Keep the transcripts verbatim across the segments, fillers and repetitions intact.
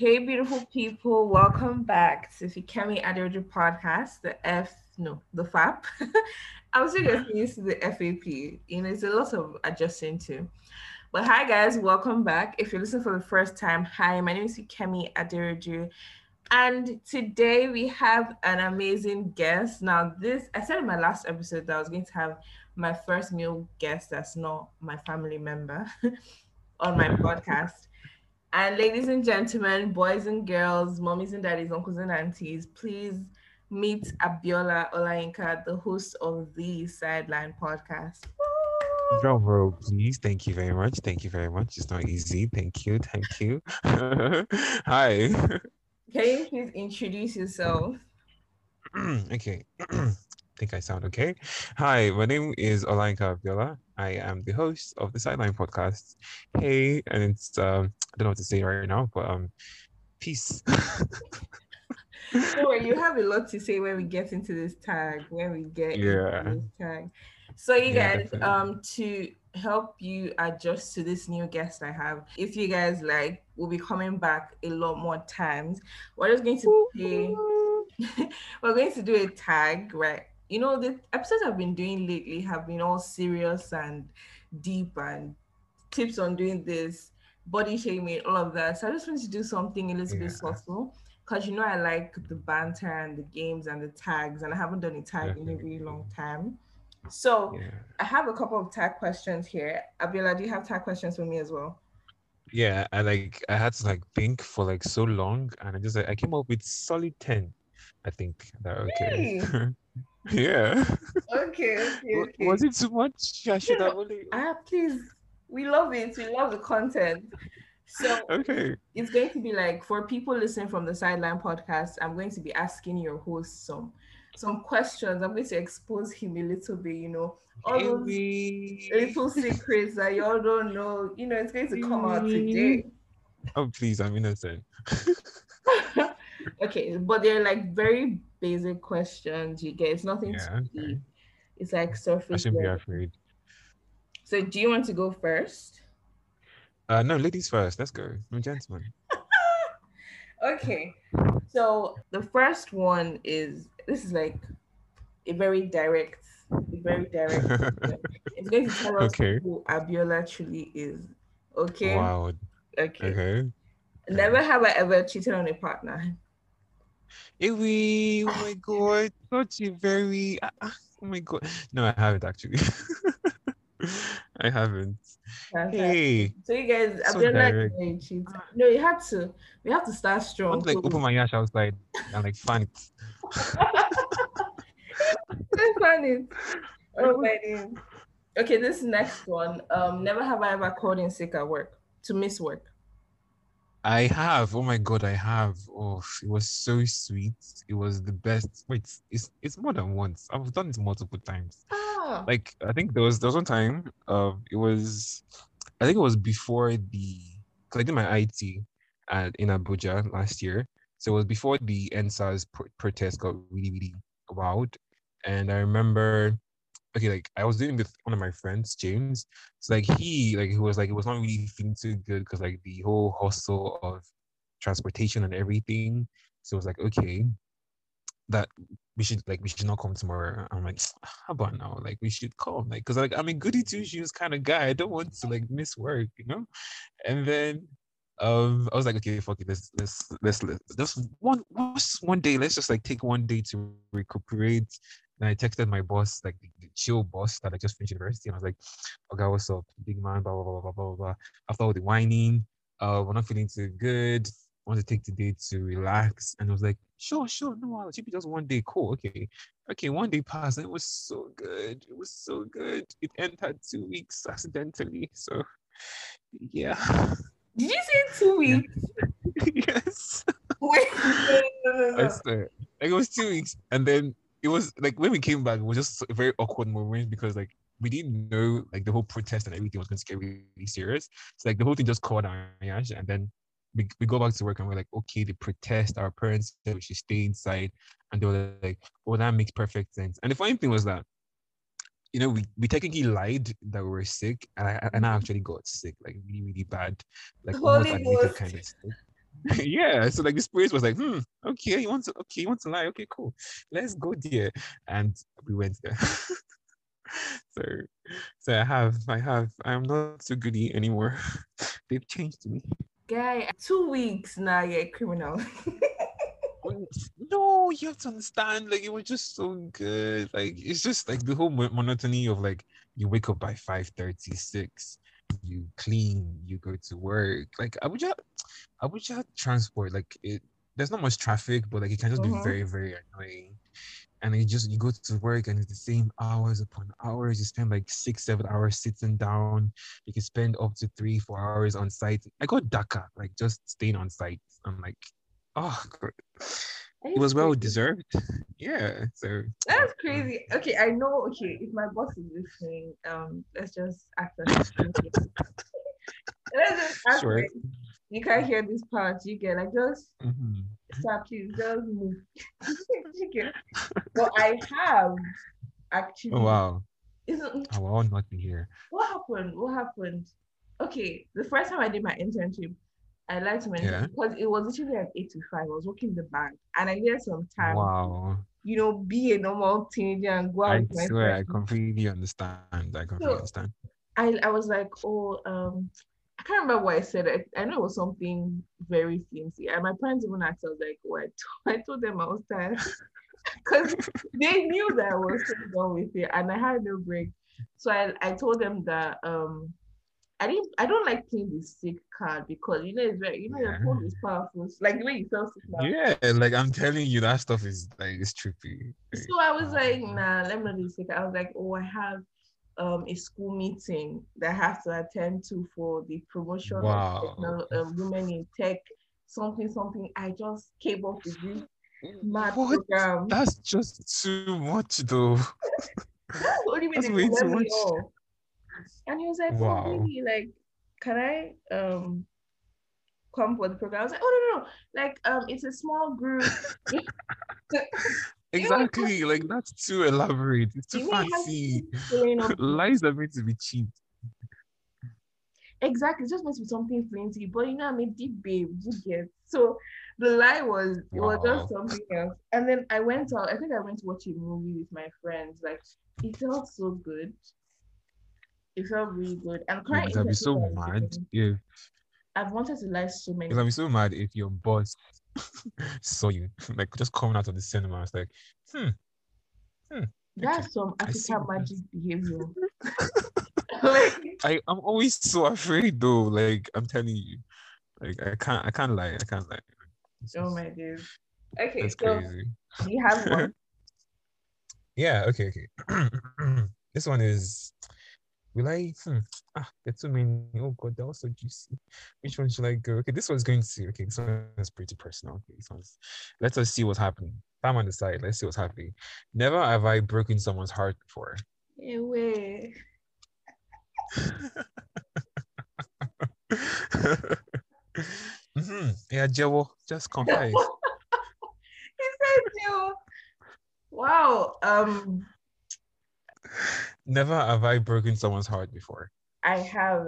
Hey, beautiful people. Welcome back to the Kemi Aderodu podcast, the F, no, the F A P. I was just used to the F A P. You know, it's a lot of adjusting to. But hi, guys. Welcome back. If you're listening for the first time, hi, my name is Kemi Aderodu. And today we have an amazing guest. Now, this, I said in my last episode that I was going to have my first male guest that's not my family member on my podcast. And ladies and gentlemen, boys and girls, mommies and daddies, uncles and aunties, please meet Abiola Olayinka, the host of The Sideline podcast. Drum roll, please. Thank you very much. Thank you very much. It's not easy. Thank you. Thank you. Hi. Can you please introduce yourself? Okay. I think I sound okay. Hi, my name is Olayinka Abiola. I am the host of The Sideline podcast. Hey, and it's... Um, I don't know what to say right now, but um, peace. So you have a lot to say when we get into this tag, when we get yeah. into this tag. So you yeah, guys, definitely. um, to help you adjust to this new guest I have, if you guys like, we'll be coming back a lot more times. We're just going to play, we're going to do a tag, right? You know, the episodes I've been doing lately have been all serious and deep and tips on doing this, body shaming, all of that. So I just wanted to do something a little yeah. bit subtle, because you know I like the banter and the games and the tags, and I haven't done a tag Definitely. in a really long time. So yeah. I have a couple of tag questions here. Abiola, do you have tag questions for me as well? Yeah, I like I had to like think for like so long, and I just like I came up with solid ten. I think that okay. Really? yeah. Okay, okay, okay. Was it too much? I should yeah. have only. Ah, please. We love it. We love the content. So okay. It's going to be like, for people listening from The Sideline podcast, I'm going to be asking your host some some questions. I'm going to expose him a little bit, you know, all Amy. those little secrets that you all don't know. You know, it's going to come Amy. out today. Oh, please, I'm innocent. Okay, but they're like very basic questions. You get it's nothing yeah, to okay. It's like surface. I shouldn't be afraid. So do you want to go first? Uh, no, ladies first. Let's go. I'm a gentleman. Okay. So the first one is, this is like a very direct, a very direct. It's going to tell us okay. who Abiola truly is. Okay. Wow. Okay. Okay. Never have I ever cheated on a partner. Ewe, oh my God. Such a very, oh my God. No, I haven't actually. I haven't. Perfect. Hey. So you guys, so I've been like, cheat. No, you had to. We have to start strong. I want to like so open we... my yash outside and like fan it. fan it. Oh, okay, this next one. Um, never have I ever called in sick at work to miss work. I have. Oh my God, I have. Oh, it was so sweet. It was the best. Wait, it's it's more than once. I've done it multiple times. Like I think there was there was one time um it was I think it was before the cause I did my I T at in Abuja last year, so it was before the SARS pr- protest got really really wild. And I remember okay like I was dealing with one of my friends, James, so like he like he was like it was not really feeling too good because like the whole hustle of transportation and everything, so it was like okay that we should like we should not come tomorrow. I'm like, how about now? Like we should come, like because like I'm a goody two shoes kind of guy. I don't want to like miss work, you know. And then um, I was like, okay, fuck it, let's let's let's let's one one day, let's just like take one day to recuperate. And I texted my boss, like the chill boss that I just finished university, and I was like, okay, what's up, big man? Blah blah blah blah blah blah. After all the whining, uh, we're not feeling too good. I want to take the day to relax. And I was like, sure, sure, no, I'll keep it just one day. Cool, okay. Okay, one day passed and it was so good. It was so good. It entered two weeks accidentally. So, yeah. Did you say two weeks? Yes. Wait, no, no, no. I swear. Like, it was two weeks. And then it was like, when we came back, it was just a very awkward moment because like, we didn't know like the whole protest and everything was going to get really, really serious. So like the whole thing just caught on, and then We, we go back to work and we're like, okay, the protest, our parents said we should stay inside. And they were like, oh, that makes perfect sense. And the funny thing was that, you know, we, we technically lied that we were sick. And I and I actually got sick, like really, really bad. Like almost admitted kind of sick. Yeah, so like the spirit was like, hmm, okay, you want to, okay, you want to lie, okay, cool, let's go there, and we went there. so, so I have, I have, I'm not so goody anymore. They've changed me. Guy, two weeks now, you're a criminal. No, you have to understand, like, it was just so good. Like, it's just like the whole monotony of like, you wake up by five thirty, six, you clean, you go to work. Like Abuja, Abuja transport, like it, there's not much traffic, but like it can just mm-hmm. be very, very annoying. And you just, you go to work and it's the same hours upon hours. You spend like six, seven hours sitting down. You can spend up to three, four hours on site. I got DACA, like just staying on site. I'm like, oh, God. It was well deserved. Yeah. So that's crazy. Okay, I know. Okay, if my boss is listening, um, let's just act as let's just act sure. You can't hear this part. You get like just mm-hmm. stop. Please just move. You get. But I have actually. Oh, wow. Isn't oh, well, not here. What happened? What happened? Okay, the first time I did my internship. I like to mention yeah. because it was literally an eight to five. I was working in the bank and I needed some time. Wow. You know, be a normal teenager and go out I with my swear, friends. I completely understand. I completely so, understand. I, I was like, oh, um, I can't remember what I said. I, I know it was something very flimsy. And my parents even asked, I was like, oh, I, t- I told them I was tired. Because they knew that I was so done with it and I had no break. So I, I told them that um I didn't. I don't like playing the sick card because you know it's very. You know yeah. your phone is powerful. Like the way you feel sick now. Yeah, like I'm telling you, that stuff is like it's trippy. Like, so I was um, like, nah, let me not be sick. I was like, oh, I have um a school meeting that I have to attend to for the promotion wow. of uh, women in tech. Something, something. I just came up with this mad what? program. That's just too much, though. That's the only way they let me off. And he was like, wow. oh, really? Like, can I um come for the program? I was like, oh, no, no, no. Like, um, it's a small group. Exactly. Like, that's too elaborate. It's too fancy. Lies are meant to be cheap. Exactly. It's just meant to be something fancy. But, you know, I mean, deep babe, you get. So the lie was, it wow. was just something else. And then I went out. I think I went to watch a movie with my friends. Like, it felt so good. It felt really good. And currently, yeah, I'd be so mad if I've wanted to lie so many. I'd be so mad if your boss saw you like just coming out of the cinema. I was like, hmm, hmm. That's okay. Some African magic behavior. Like, I, I'm always so afraid though. Like I'm telling you, like I can't, I can't lie, I can't lie. It's oh just, my dude. Okay, that's so crazy. Do you have one? Yeah. Okay. Okay. This one is. Will I? Hmm, ah, there are too many. Oh God, they're also juicy. Which one should I go? Okay, this one's going to. Okay, this one's pretty personal. Okay, this one's. Let us see what's happening. Time on the side. Let's see what's happening. Never have I broken someone's heart before. Yeah, way. mm-hmm. Yeah, Jewo, just confess. He said Jewo. Wow. Um. Never have I broken someone's heart before. I have.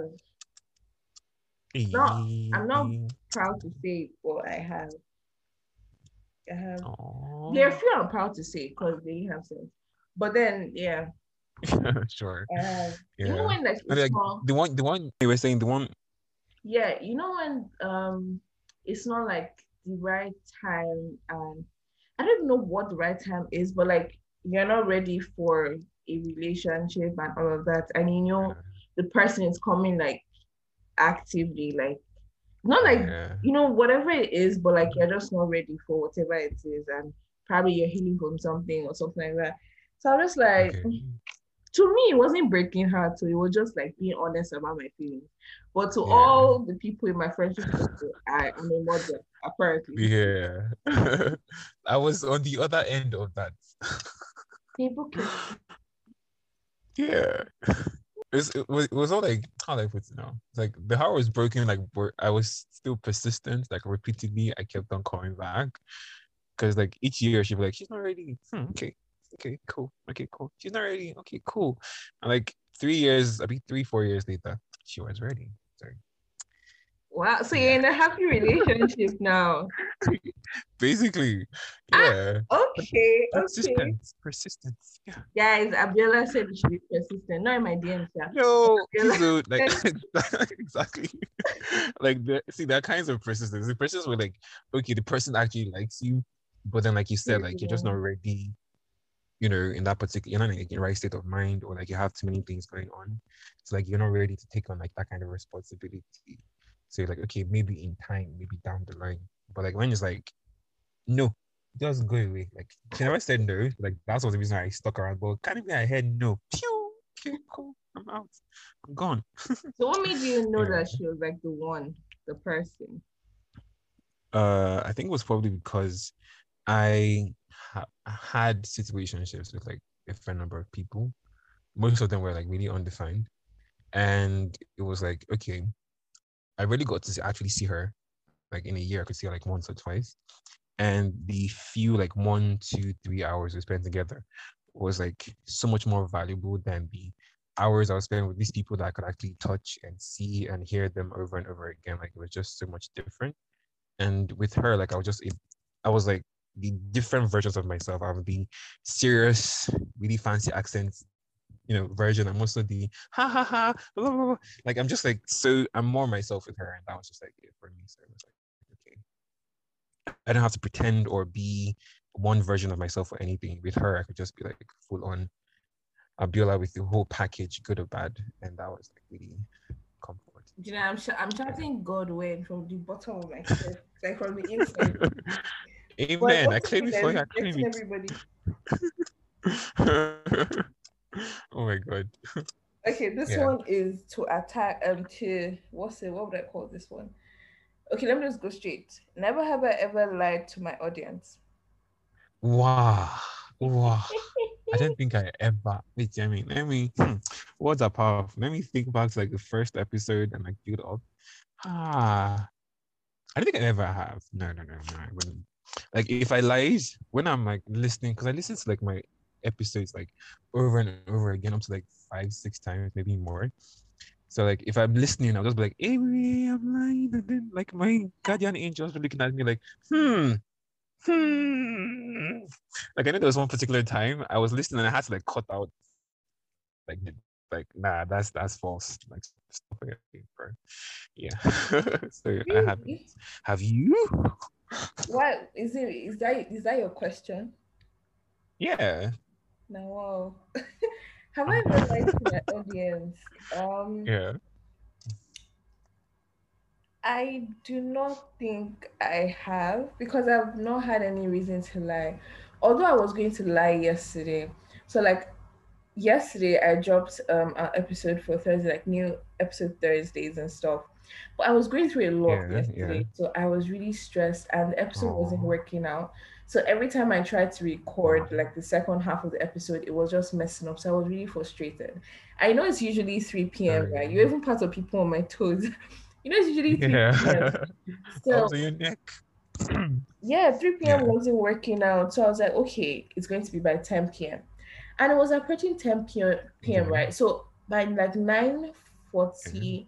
Not, I'm not proud to say, but I have. I have. Aww. There are a few I'm proud to say because they have sense. But then, yeah. Sure. Uh, yeah. You know when like, it's like small, the one, the one you were saying, the one. Yeah, you know when um, it's not like the right time, and I don't know what the right time is, but like you're not ready for a relationship and all of that, and you know the person is coming like actively, like not like yeah. you know whatever it is, but like you're just not ready for whatever it is, and probably you're healing from something or something like that. So I'm just like, okay. To me, it wasn't breaking heart, so it was just like being honest about my feelings. But to yeah. all the people in my friendship circle, I am a mother, apparently. Yeah, I was on the other end of that. People can. Yeah, it's, it was it was all like how I put it now. It's like the heart was broken. Like I was still persistent. Like repeatedly, I kept on coming back because like each year she'd be like, she's not ready. Hmm, okay, okay, cool. Okay, cool. She's not ready. Okay, cool. And like three years, I mean three four years later, she was ready. Sorry. Wow, so you're in a happy relationship now. Basically, yeah. Ah, okay, persistence, okay. Persistence. Yeah. Guys, Abiola said you should be persistent. Not in my D Ms. Yeah. No, so, like exactly. Like the, see, that kinds of persistence. The persistence were like, okay, the person actually likes you, but then like you said, like yeah. You're just not ready. You know, in that particular, you're not in the right state of mind, or like you have too many things going on. It's like you're not ready to take on like that kind of responsibility. So you're like, okay, maybe in time, maybe down the line. But like when it's like, no, just go away. Like she never said no. Like that's was the reason I stuck around. But can't even I heard no. Pew, pew, pew, I'm out. I'm gone. So what made you know yeah. that she was like the one, the person? Uh, I think it was probably because I ha- had situationships with like a fair number of people. Most of them were like really undefined, and it was like okay. I really got to actually see her, like in a year, I could see her like once or twice. And the few like one, two, three hours we spent together was like so much more valuable than the hours I was spending with these people that I could actually touch and see and hear them over and over again. Like it was just so much different. And with her, like I was just, I was like the different versions of myself. I'm the serious, really fancy accents, you know, version. I'm also the ha ha ha blah, blah, blah. Like I'm just like so I'm more myself with her, and that was just like it for me. So I was like, okay, I don't have to pretend or be one version of myself or anything. With her, I could just be like full on Abiola with the whole package, good or bad, and that was like really comforting. You know, I'm sh- I'm shouting Godwin from the bottom of my chest, like from the inside. Amen. I claim it for you. I claim it. Everybody. Oh my god. Okay, this yeah. one is to attack um to what's it what would I call this one? Okay, let me just go straight. Never have I ever lied to my audience. Wow. Wow. I don't think I ever wait, I mean, let me words are powerful. Let me think back to like the first episode and like do it up. Ah I don't think I ever have. No, no, no, no. I wouldn't. Like if I lied when I'm like listening, because I listen to like my episodes like over and over again up to like five six times maybe more, so like if I'm listening I'll just be like hey I'm lying, and then like my guardian angels were looking at me like hmm hmm like I know there was one particular time I was listening and I had to like cut out like like nah that's that's false like stop it, bro. Yeah. So really? I haven't. Have you? What is it is that is that your question? Yeah. No. Have I ever lied to my audience? Um, yeah. I do not think I have, because I've not had any reason to lie. Although I was going to lie yesterday. So like yesterday I dropped um an episode for Thursday, like new episode Thursdays and stuff. But I was going through a lot yeah, yesterday. Yeah. So I was really stressed and the episode Aww. wasn't working out. So every time I tried to record like the second half of the episode, it was just messing up. So I was really frustrated. I know it's usually three p.m. right? You're even part of people on my toes. You know it's usually three yeah. p m. So your neck. Yeah, three p.m. yeah. wasn't working out. So I was like, okay, it's going to be by ten p.m. And it was approaching ten p.m. Yeah. right? So by like nine forty, yeah.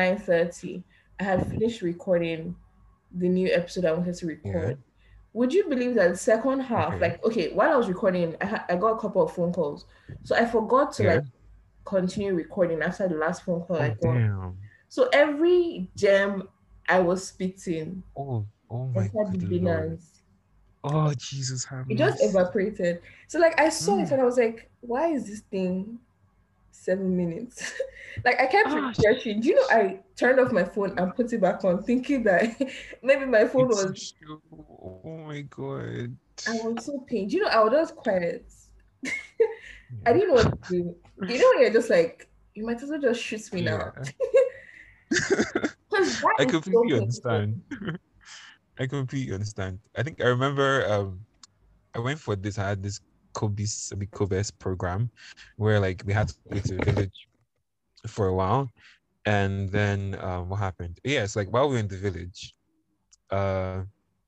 nine thirty, I had finished recording the new episode I wanted to record. Yeah. Would you believe that the second half, okay. like, okay, while I was recording, I, ha- I got a couple of phone calls. So I forgot to, yeah. like, continue recording after the last phone call oh, I got. Damn. So every gem I was spitting. Oh, oh my God. Oh, Jesus. It just evaporated. So, like, I saw mm. it and I was like, why is this thing seven minutes? Like, I kept ah, refreshing. Do you know I turned off my phone and put it back on, thinking that maybe my phone was. So oh my god! I was so pained. Do you know I was just quiet. Yeah. I didn't know what to do. You know when you're just like, you might as well just shoot me yeah. now. I completely so understand. I completely understand. I think I remember. Um, I went for this. I had this Kobe's Kobe's program, where like we had to go to a village for a while, and then um, what happened? Yeah, it's like while we were in the village, uh,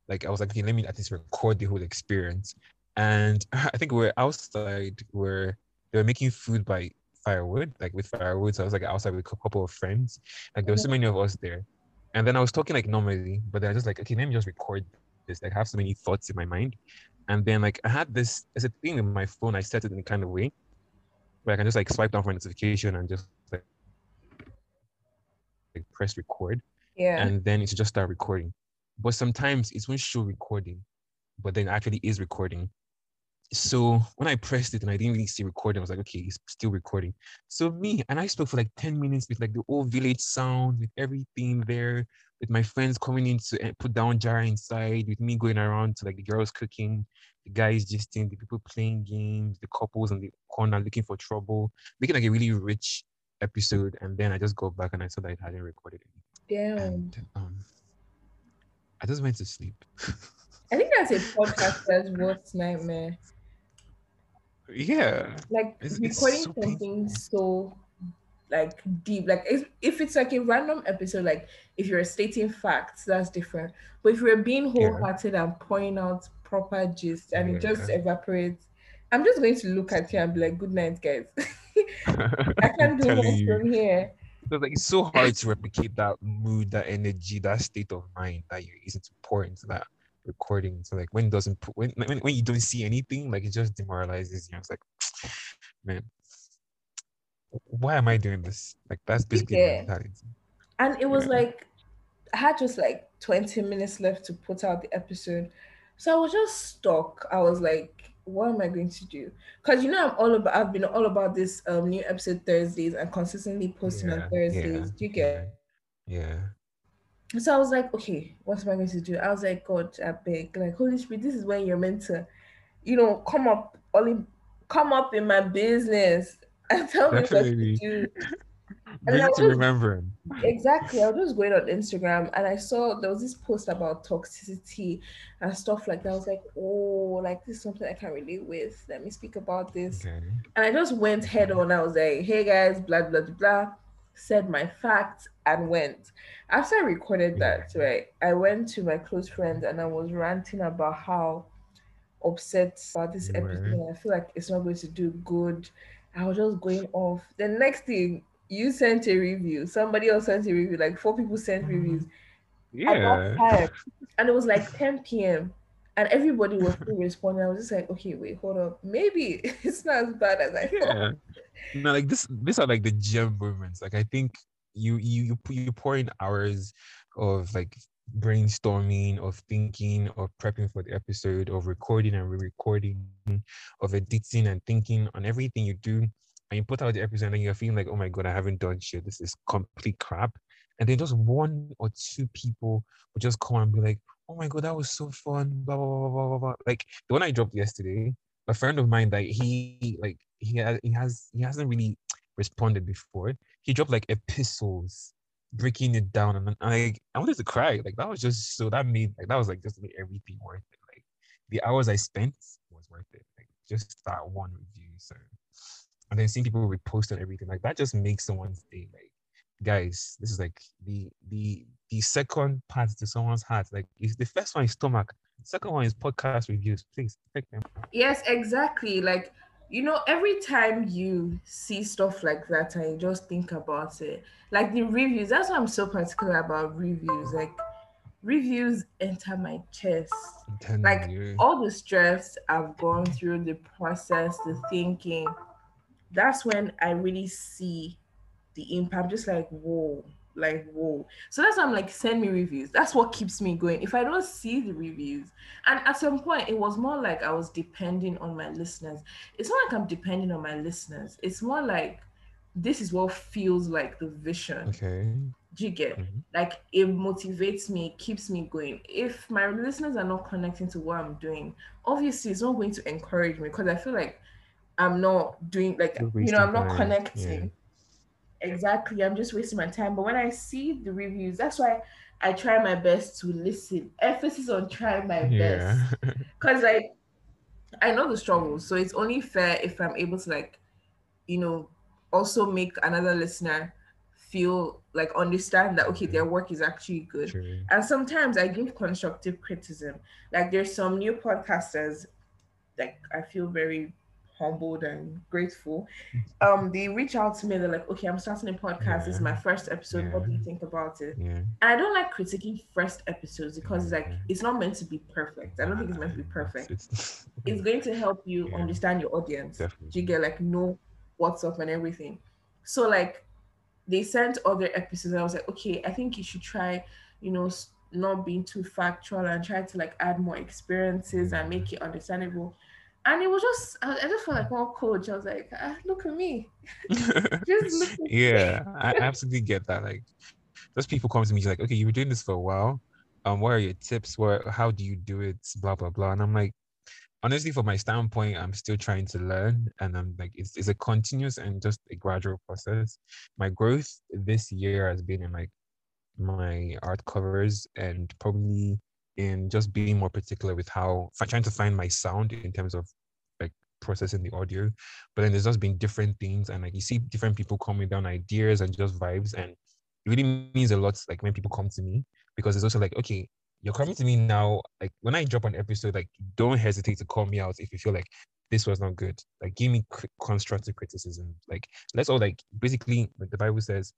like I was like, okay, let me at least record the whole experience. And I think we were outside where they were making food by firewood, like with firewood. So I was like outside with a couple of friends. Like there were so many of us there, And then I was talking like normally, but then I was just like, okay, let me just record this. Like, I have so many thoughts in my mind. And then like I had this, as a thing in my phone, I set it in a kind of way where I can just like swipe down for a notification and just like, like press record. Yeah. And then it should just start recording. But sometimes it won't show recording, but then it actually is recording. So when I pressed it and I didn't really see recording, I was like, okay, it's still recording. So me, and I spoke for like ten minutes with like the old village sound, with everything there, with my friends coming in to put down jar inside, with me going around to like the girls cooking, the guys gisting, the people playing games, the couples on the corner looking for trouble, making like a really rich episode. And then I just got back and I saw that it hadn't recorded anything. Damn. And, um, I just went to sleep. I think that's a podcaster's worst nightmare. Yeah. Like it's, recording it's so something so like deep. Like if, if it's like a random episode, like if you're stating facts, that's different. But if you're being wholehearted yeah. and pointing out proper gist and yeah. it just evaporates, I'm just going to look at you and be like, good night, guys. I can't do this from here. So like it's so hard to replicate that mood, that energy, that state of mind that you're using to pour into that recording. So like when it doesn't when, when when you don't see anything, like it just demoralizes you. It's like, man, why am I doing this? Like that's basically yeah. mentality. And it was yeah. like I had just like twenty minutes left to put out the episode, so I was just stuck. I was like, what am I going to do? Because you know I'm all about I've been all about this um new episode Thursdays and consistently posting yeah, on Thursdays. Yeah, do you get yeah. yeah. So I was like, okay, what am I going to do? I was like, God, I beg, like, Holy Spirit, this is when you're meant to, you know, come up, only come up in my business and tell Definitely. me what to do. And I was to just, remember. Exactly. I was just going on Instagram and I saw there was this post about toxicity and stuff like that. I was like, oh, like this is something I can relate with. Let me speak about this. Okay. And I just went head on. I was like, hey guys, blah, blah, blah. Said my facts and went. After I recorded that, right, I went to my close friends and I was ranting about how upset about this episode. I feel like it's not going to do good. I was just going off. The next thing, you sent a review. Somebody else sent a review. Like four people sent reviews. Yeah. At that time. And it was like ten p.m. and everybody was still responding. I was just like, okay, wait, hold up. Maybe it's not as bad as I yeah. thought. No, like this, these are like the gem moments. Like I think you you you pour in hours of like brainstorming, of thinking, of prepping for the episode, of recording and re-recording, of editing and thinking on everything you do. And you put out the episode and you're feeling like, oh my God, I haven't done shit. This is complete crap. And then just one or two people will just come and be like, oh my God, that was so fun. Blah, blah, blah, blah, blah, blah. Like the one I dropped yesterday, a friend of mine, like he like he has he has he hasn't really responded before. He dropped like epistles, breaking it down, and, and like I wanted to cry. Like that was just so that made like that was like just made everything worth it. Like the hours I spent was worth it. Like just that one review. So and then seeing people repost on everything like that just makes someone's day. Like guys, this is like the the the second part to someone's heart. Like if the first one is stomach. Second one is podcast reviews. Please pick them. Yes, exactly. Like, you know, every time you see stuff like that and you just think about it, like the reviews, that's why I'm so particular about reviews. Like, reviews enter my chest. Damn like, you. All the stress I've gone through, the process, the thinking, that's when I really see the impact. Just like, whoa. Like whoa. So that's why I'm like, send me reviews. That's what keeps me going. If I don't see the reviews, and at some point it was more like I was depending on my listeners. It's not like I'm depending on my listeners. It's more like this is what feels like the vision. Okay. Do you get? Mm-hmm. Like it motivates me, it keeps me going. If my listeners are not connecting to what I'm doing, obviously it's not going to encourage me because I feel like I'm not doing like you know I'm not connecting. Yeah. Exactly, I'm just wasting my time. But when I see the reviews, that's why I try my best to listen. Emphasis on try my yeah. best. Because like, I know the struggle. So it's only fair if I'm able to like, you know, also make another listener feel like understand that, okay, their work is actually good. True. And sometimes I give constructive criticism. Like there's some new podcasters, like I feel very humbled and grateful. Um, they reach out to me and they're like, okay, I'm starting a podcast. Yeah. This is my first episode. Yeah. What do you think about it? Yeah. And I don't like critiquing first episodes because it's like, it's not meant to be perfect. I don't think it's meant to be perfect. It's, it's going to help you yeah. understand your audience. Definitely. You get like, know what's up and everything. So like, they sent other episodes and I was like, okay, I think you should try, you know, not being too factual and try to like add more experiences and make it understandable. And it was just, I just felt like one coach. I was like, ah, look at me. Just look at yeah, me. I absolutely get that. Like, those people come to me, like, okay, you were doing this for a while. Um, what are your tips? Where, how do you do it? Blah, blah, blah. And I'm like, honestly, from my standpoint, I'm still trying to learn. And I'm like, it's, it's a continuous and just a gradual process. My growth this year has been in like my art covers and probably in just being more particular with how trying to find my sound in terms of like processing the audio. But then there's just been different things, and like you see different people coming down ideas and just vibes, and it really means a lot like when people come to me, because it's also like, okay, you're coming to me now, like when I drop an episode, like don't hesitate to call me out if you feel like this was not good. Like give me cr- constructive criticism. Like let's all like basically like the Bible says,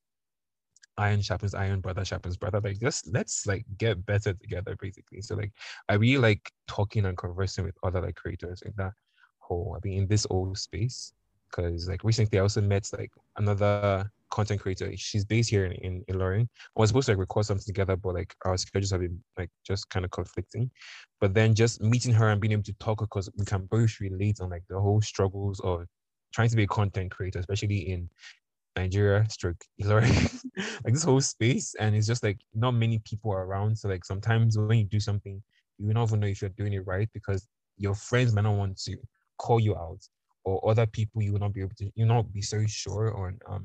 iron sharpens iron, brother sharpens brother. Like just let's like get better together, basically. So like I really like talking and conversing with other like creators in that whole, I mean, in this old space, because like recently I also met like another content creator. She's based here in, in, in Loring. I was supposed to like record something together, but like our schedules have been like just kind of conflicting. But then just meeting her and being able to talk, because we can both relate on like the whole struggles of trying to be a content creator, especially in Nigeria stroke Ilorin, like this whole space. And it's just like not many people are around, so like sometimes when you do something you don't even know if you're doing it right, because your friends might not want to call you out, or other people you will not be able to, you not be so sure on um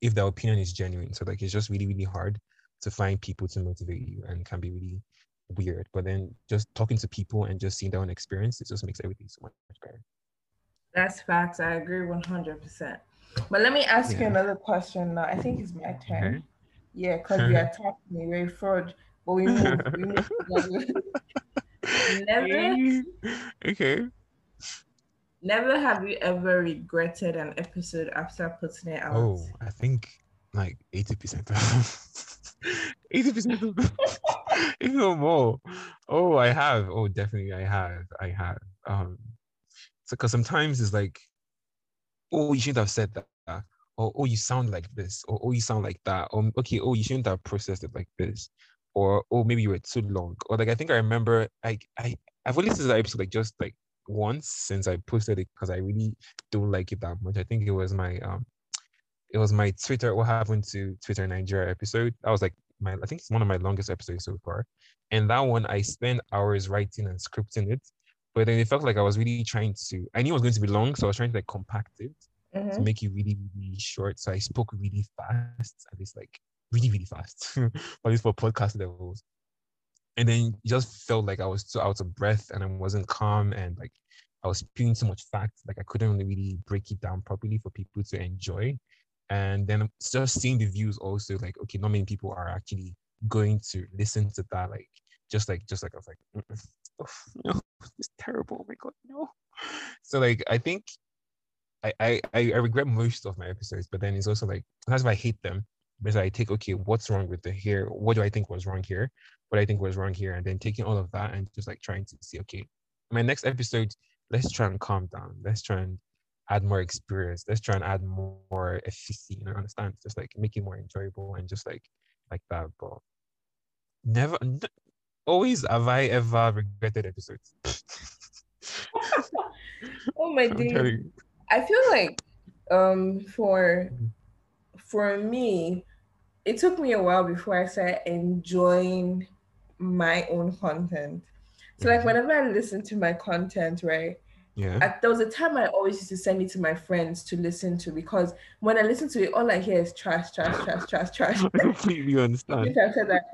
if their opinion is genuine. So like it's just really really hard to find people to motivate you, and can be really weird. But then just talking to people and just seeing their own experience, it just makes everything so much better. That's facts. I agree one hundred percent. But let me ask yeah. you another question now. I think it's my turn. Okay. Yeah, because you attacked me. You're a fraud. But we moved. We moved. Never. Okay. Never have you ever regretted an episode after putting it out? Oh, I think like eighty percent of eighty percent of even more. Oh, I have. Oh, definitely I have. I have. Um, so because sometimes it's like, oh, you shouldn't have said that, or oh, you sound like this, or oh, you sound like that, or okay, oh, you shouldn't have processed it like this, or oh, maybe you were too long, or like I think I remember, like I, I've only listened to that episode like just like once since I posted it, because I really don't like it that much. I think it was my um, it was my Twitter What Happened to Twitter Nigeria episode. That was like my, I think it's one of my longest episodes so far, and that one I spent hours writing and scripting it. But then it felt like I was really trying to, I knew it was going to be long, so I was trying to like compact it mm-hmm. to make it really, really short. So I spoke really fast, at least like really, really fast, at least for podcast levels. And then it just felt like I was so out of breath and I wasn't calm, and like I was spewing so much facts, like I couldn't really break it down properly for people to enjoy. And then just seeing the views also, like, okay, not many people are actually going to listen to that. Like, just like, just like, I was like, mm-mm. Oh, no, it's terrible. Oh my God, no. So like I think I, I I regret most of my episodes, but then it's also like that's why I hate them, because I take, okay, what's wrong with the here? What do I think was wrong here? What I think was wrong here, and then taking all of that and just like trying to see, okay, my next episode, let's try and calm down. Let's try and add more experience. Let's try and add more efficiency. You know, understand? Just like make it more enjoyable and just like like that. But never. No, always have I ever regretted episodes. Oh my dear. I feel like um for for me, it took me a while before I started enjoying my own content. So like whenever I listen to my content, right? Yeah. At, there was a time I always used to send it to my friends to listen to, because when I listen to it, all I hear is trash, trash, trash, trash, trash. I completely understand. I said that.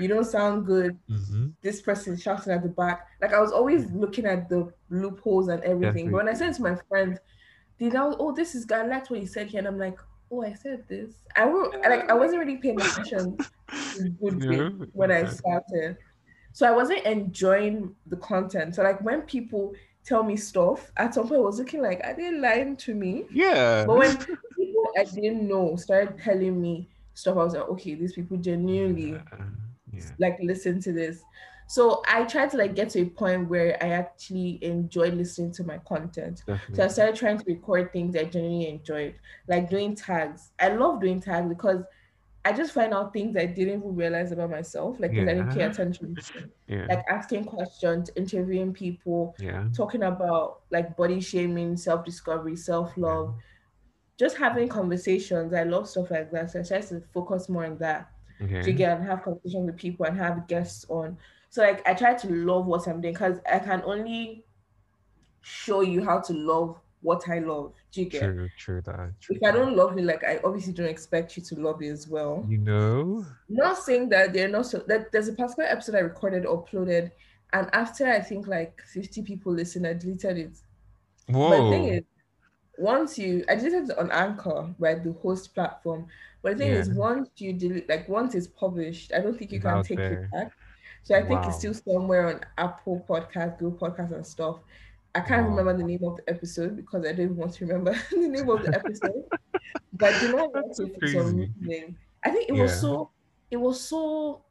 You don't sound good. Mm-hmm. This person shouting at the back. Like I was always looking at the loopholes and everything. Definitely. But when I said to my friend, "Did I? Oh, this is good. I liked what you said here," and I'm like, "Oh, I said this." I won't. Like I wasn't really paying attention to good yeah. when I started, so I wasn't enjoying the content. So like when people tell me stuff. At some point, I was looking like, are they lying to me? Yeah. But when people I didn't know started telling me stuff, I was like, okay, these people genuinely yeah. Yeah. like listen to this. So I tried to like get to a point where I actually enjoyed listening to my content. Definitely. So I started trying to record things I genuinely enjoyed, like doing tags. I love doing tags because I just find out things I didn't even realize about myself, like because yeah. I didn't pay attention to, yeah. like asking questions, interviewing people, yeah. talking about like body shaming, self-discovery, self-love, yeah. just having conversations. I love stuff like that. So I try to focus more on that okay. to get and have conversations with people and have guests on. So like I try to love what I'm doing because I can only show you how to love what I love. Do you get? True, true that. True if I don't love it, like I obviously don't expect you to love it as well. You know? Not saying that they're not so that there's a particular episode I recorded, uploaded, and after I think like fifty people listened, I deleted it. Whoa. But the thing is, once you I deleted it on Anchor, right? The host platform. But the thing yeah. is, once you delete like once it's published, I don't think you it's can take there. it back. So I think wow. it's still somewhere on Apple Podcasts, Google Podcasts and stuff. I can't wow. remember the name of the episode because I don't even want to remember the name of the episode. But you know what? I think it yeah. was so, it was so,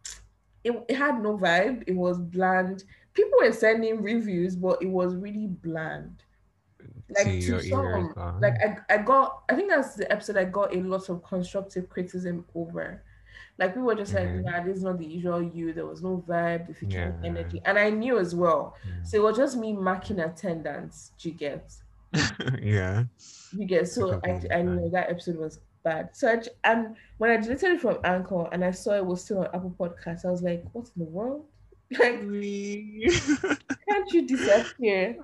it, it had no vibe. It was bland. People were sending reviews, but it was really bland. Like to, to some, ears, like I, I got, I think that's the episode I got a lot of constructive criticism over. Like we were just like, mm. nah, this is not the usual you. There was no vibe, the featuring yeah. energy. And I knew as well. Yeah. So it was just me marking attendance, you get. yeah. You get. So I, I knew that episode was bad. So I, and when I deleted it from Anchor and I saw it was still on Apple Podcasts, I was like, what in the world? Like, can't you disappear?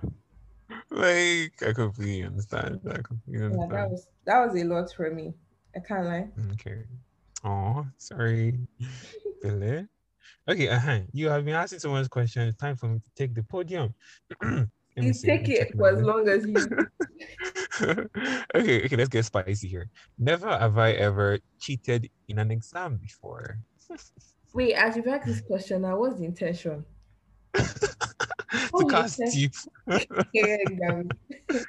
Like, I completely understand. I completely understand. Yeah, that was, that was a lot for me. I can't lie. Okay. Oh, sorry. Okay, uh-huh. You have been asking someone's question. It's time for me to take the podium. You see, take it for as long as you. okay, okay, let's get spicy here. Never have I ever cheated in an exam before. Wait, as you've asked this question, now what's the intention? To cast deep. Yeah, exactly.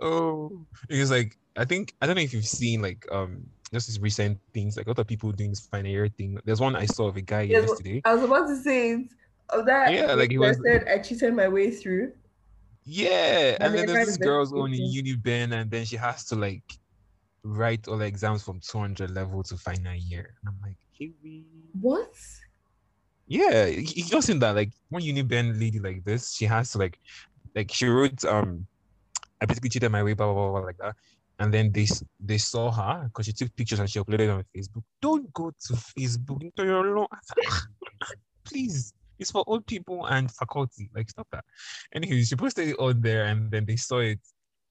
Oh, it was like, I think, I don't know if you've seen like, um, just these recent things, like a lot of people doing this final thing. There's one I saw of a guy yeah, yesterday. I was about to say it. Of that, yeah, like he was. Said I cheated my way through. Yeah, and, and then there's this girl's only Uniben, and then she has to like write all the exams from two hundred level to final year. And I'm like, hey, we... what? Yeah, you just seen that like one Uniben lady like this. She has to like, like she wrote um, I basically cheated my way, blah blah blah, blah like that. And then they they saw her because she took pictures and she uploaded on Facebook. Don't go to Facebook into your law. Please. It's for old people and faculty. Like, stop that. Anyway, she posted it on there and then they saw it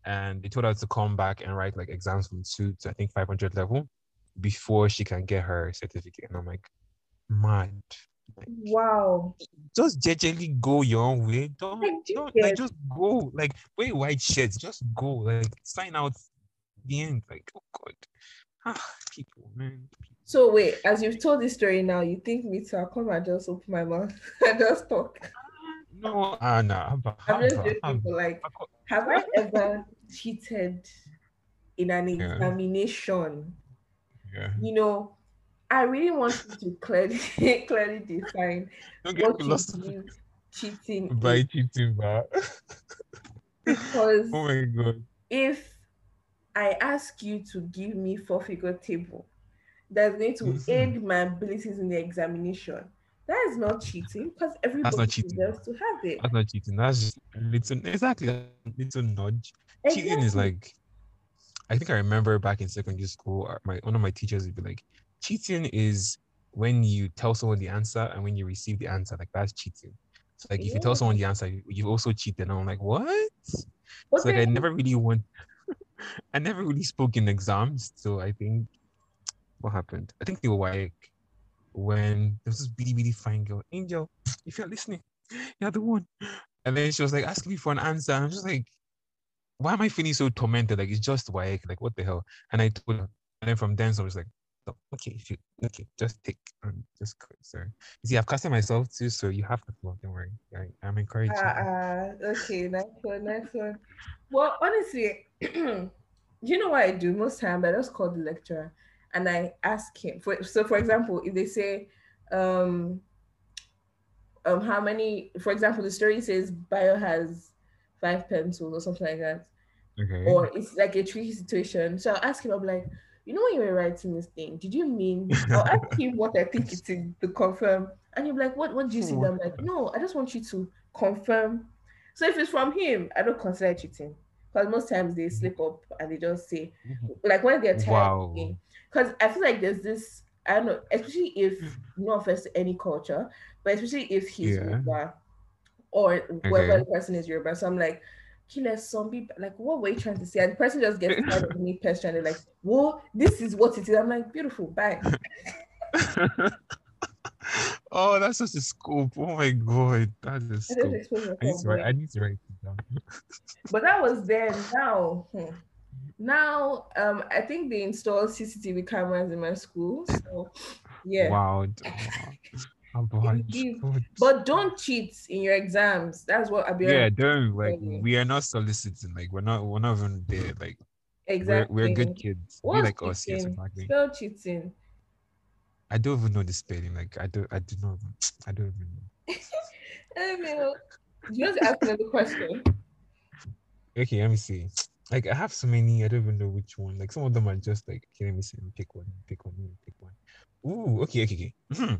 and they told her to come back and write like exams from two to I think five hundred level before she can get her certificate. And I'm like, mad. Like, wow. Just gently go your own way. Don't, don't like, just go. Like, wear white shirts. Just go. Like, sign out. The end, like, oh god, ah, people, man. So wait, as you've told this story now, you think me too? I'll come and just open my mouth and just talk. No, ah, uh, no. Nah, I'm just doing people like, have I ever cheated in an examination? Yeah. yeah. You know, I really want you to clearly, clearly define Don't get what you mean cheating by is. Cheating, bar. Because oh my god, if I ask you to give me four-figure table that's going to mm-hmm. aid my abilities in the examination. That is not cheating because everybody deserves to have it. That's not cheating. That's just little, exactly a little nudge. Exactly. Cheating is like, I think I remember back in secondary school, my one of my teachers would be like, cheating is when you tell someone the answer and when you receive the answer, like that's cheating. So like yeah. if you tell someone the answer, you, you also cheated. And I'm like, what? It's so like I never really want... I never really spoke in exams, so I think what happened? I think they were like when there was this really, really fine girl, Angel, if you're listening, you're the one. And then she was like asking me for an answer. I'm just like, why am I feeling so tormented? Like, it's just like, like what the hell? And I told her, and then from then, so I was like, oh, okay, if you, okay, just take, um, just sorry. You see, I've casted myself too, so you have the floor. Don't worry, I, I'm encouraging. Ah, uh, uh, okay, nice one, nice one. Well, honestly, you know what I do most times? I just call the lecturer and I ask him. For, so, for example, if they say, um, um, how many? For example, the story says bio has five pencils or something like that. Okay. Or it's like a tricky situation. So I'll ask him, I'm like, you know, when you were writing this thing, did you mean, I'll ask him what I think it is to confirm. And you'll be like, what, what do you see? I'm like, no, I just want you to confirm. So if it's from him, I don't consider cheating. Because most times they slip up and they just say, like when they're tired. Because wow. I feel like there's this, I don't know, especially if, no offense to any culture, but especially if he's yeah. Yoruba or whoever okay. the person is Yoruba. So I'm like, killer some people, like, what were you trying to say? And the person just gets tired of me personally, like, whoa, this is what it is. I'm like, beautiful, bye. Oh, that's such a scope. Oh my god, that is I, scope. I, need to write, I need to write it down. But that was then. Now, hmm. now, um, I think they installed C C T V cameras in my school. So, yeah. Wow. But don't cheat in your exams. That's what Abiola. Yeah, don't like. We are not soliciting. Like we're not. We're not even there. Like exactly. We're, we're good kids. What's Be like cheating? Us. Yes, exactly. Still cheating. I don't even know the spelling. Like I don't. I do not. I don't even know. I mean, you have to ask another question. Okay, let me see. Like I have so many. I don't even know which one. Like some of them are just like. Okay, let me see. Pick one. Pick one. Pick one. Ooh. Okay. Okay. Okay.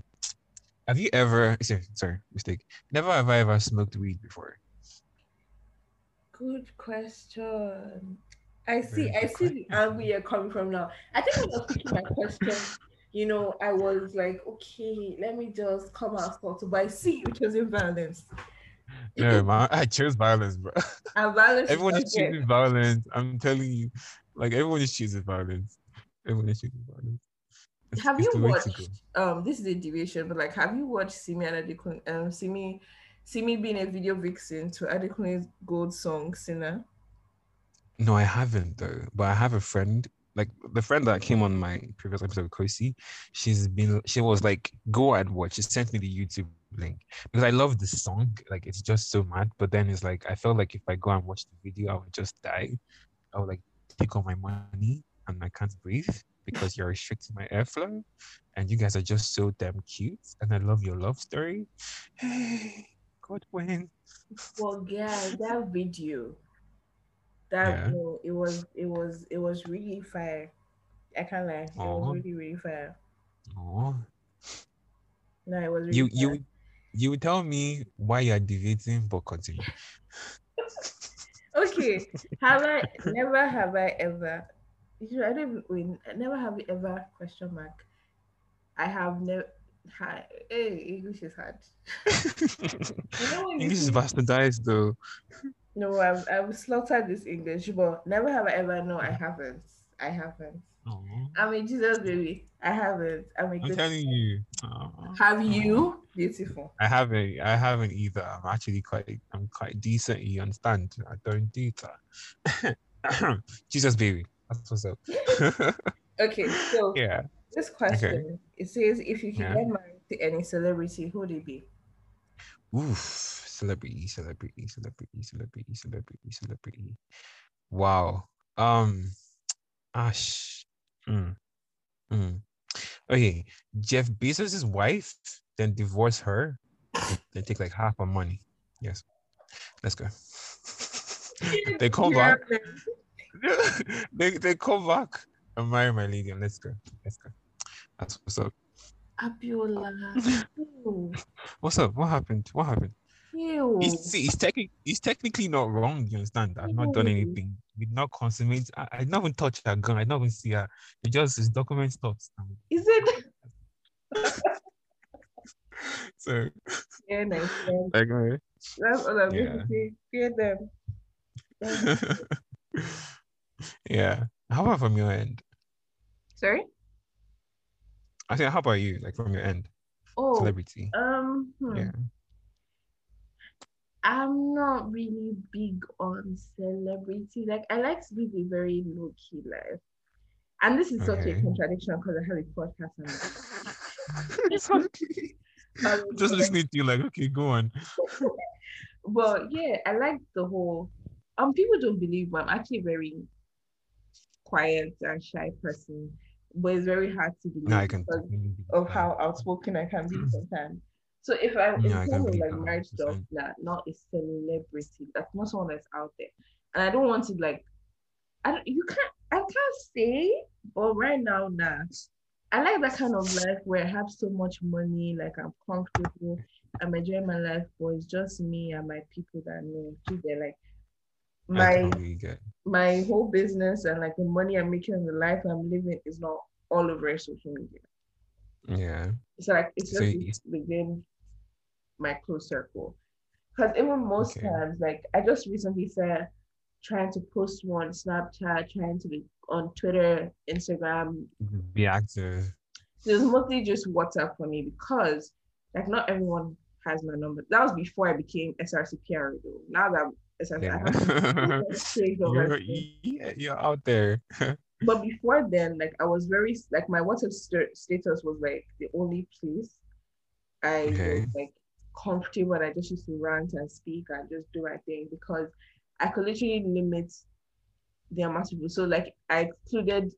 Have you ever, sorry, mistake. Never have I ever smoked weed before? Good question. I see, I see the angle you're coming from now. I think when I was thinking my question, you know, I was like, okay, let me just come out sports, but I see you choosing violence. No, man, I chose violence, bro. And violence everyone is choosing okay. violence. I'm telling you, like everyone is choosing violence. Everyone is choosing violence. Have it's you watched? Um, this is a deviation, but like, have you watched Simi and Adekunle? Um, Simi, Simi being a video vixen to Adekunle's gold song Sinner. No, I haven't though. But I have a friend, like the friend that came on my previous episode of Kosi. She's been, she was like, go and watch. She sent me the YouTube link because I love this song. Like, it's just so mad. But then it's like, I felt like if I go and watch the video, I would just die. I would like take all my money and I can't breathe. Because you're restricting my airflow, and you guys are just so damn cute, and I love your love story. Hey, Godwin. Well, yeah, that video, that yeah. video, it was, it was, it was really fire. I can't lie, it Aww. was really, really fire. Oh. No, it was. Really you, fire. you, you tell me why you're debating, but continue. Okay, have I never have I ever. I don't win. I never have ever question mark. I have never. Hi, hey, English is hard. You know English is bastardized, though. No, I've I've slaughtered this English, but never have I ever. No, I haven't. I haven't. Aww. I mean, Jesus baby, I haven't. I mean, I'm good. telling you. Aww. Have you? Aww. Beautiful. I haven't. I haven't either. I'm actually quite. I'm quite decent. You understand? I don't do that. Jesus baby. What's up? Okay, so yeah, this question okay. it says if you can yeah. get married to any celebrity, who would it be? Oof, celebrity, celebrity, celebrity, celebrity, celebrity, celebrity. Wow. Um, ash. Mm. Mm. Okay, Jeff Bezos' wife, then divorce her, then take like half her money. Yes, let's go. They come back. they they come back and marry my lady and let's go. Let's go. That's what's up. Abiola. What's up? What happened? What happened? Ew. He's, see, he's, tec- he's technically not wrong, you understand? I've not done anything. We did not consummate. I, I not even touch her gun. I not even see her. It just his document stops. Is it? So yeah, nice. Like, uh, that's all I'm gonna say. Fear them. Yeah. How about from your end? Sorry? I think how about you? Like from your end? Oh, celebrity. Um hmm. yeah. I'm not really big on celebrity. Like I like to live a very low-key life. And this is okay. Such a contradiction because I have a podcast. And um, just listening to you like, okay, go on. But yeah, I like the whole, um, people don't believe me. I'm actually very quiet and shy person, but it's very hard to believe no, I can because believe of how outspoken I can be sometimes. So if I no, I can like marriage stuff, nah, not a celebrity, that's not someone that's out there. And I don't want to like, I don't, you can't, I can't say, but right now, nah. I like that kind of life where I have so much money, like I'm comfortable, I'm enjoying my life, but it's just me and my people that know. They're like, my my whole business and like the money I'm making and the life I'm living is not all over social media. Yeah. It's so like, it's just so you, within my close circle. Because even most okay. times, like I just recently said, trying to post one Snapchat, trying to be on Twitter, Instagram. Be active. So it was mostly just WhatsApp for me because like not everyone has my number. That was before I became S R C P R. Now that S R C, yeah. I have you're, you're out there. But before then, like I was very like my WhatsApp st- status was like the only place I okay. was like comfortable. And I just used to rant and speak and just do my thing because I could literally limit the amount of people. So like I excluded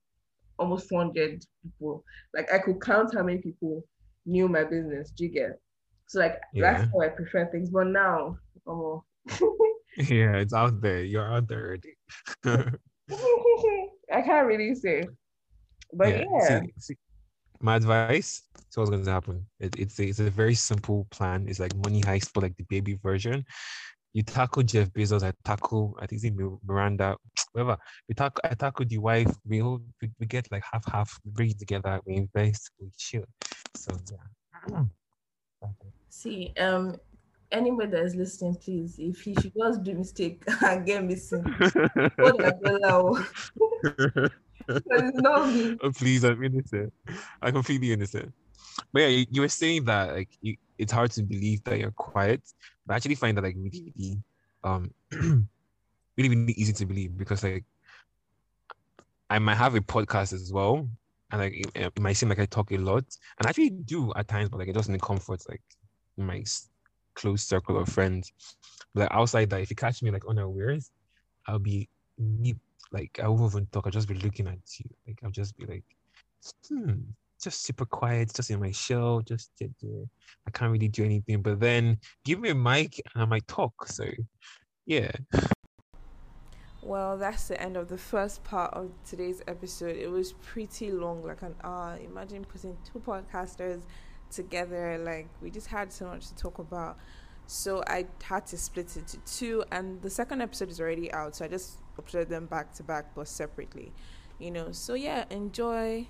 almost four hundred people. Like I could count how many people knew my business. Do you get? So like yeah. that's how I prefer things. But now, oh, yeah, it's out there. You're out there already. I can't really say, but yeah. yeah. See, see, my advice. So what's going to happen? It, it's a, it's a very simple plan. It's like money heist, but like the baby version. You tackle Jeff Bezos, I tackle, I think it's Miranda, whoever. We tackle, I tackle the wife. We all, we, we get like half, half, we bring it together, we invest, we chill. So yeah. See, um, anybody that is listening, please, if he should just do mistake and get missing, what the it's not me. Oh, please, I'm innocent. I'm completely innocent. But yeah, you, you were saying that like you, it's hard to believe that you're quiet. But I actually find that like really, really, um, really, really easy to believe because like I might have a podcast as well, and like it, it might seem like I talk a lot, and I actually do at times, but like it doesn't comfort like in my close circle of friends. But like, outside that, if you catch me like unawares, I'll be like I won't even talk. I'll just be looking at you. Like I'll just be like, hmm. just super quiet, just in my shell, just I can't really do anything. But then give me a mic and I might talk. So yeah. Well, that's the end of the first part of today's episode. It was pretty long, like an hour. Imagine putting two podcasters together. Like we just had so much to talk about. So I had to split it to two, and the second episode is already out. So I just uploaded them back to back, but separately. You know. So yeah, enjoy.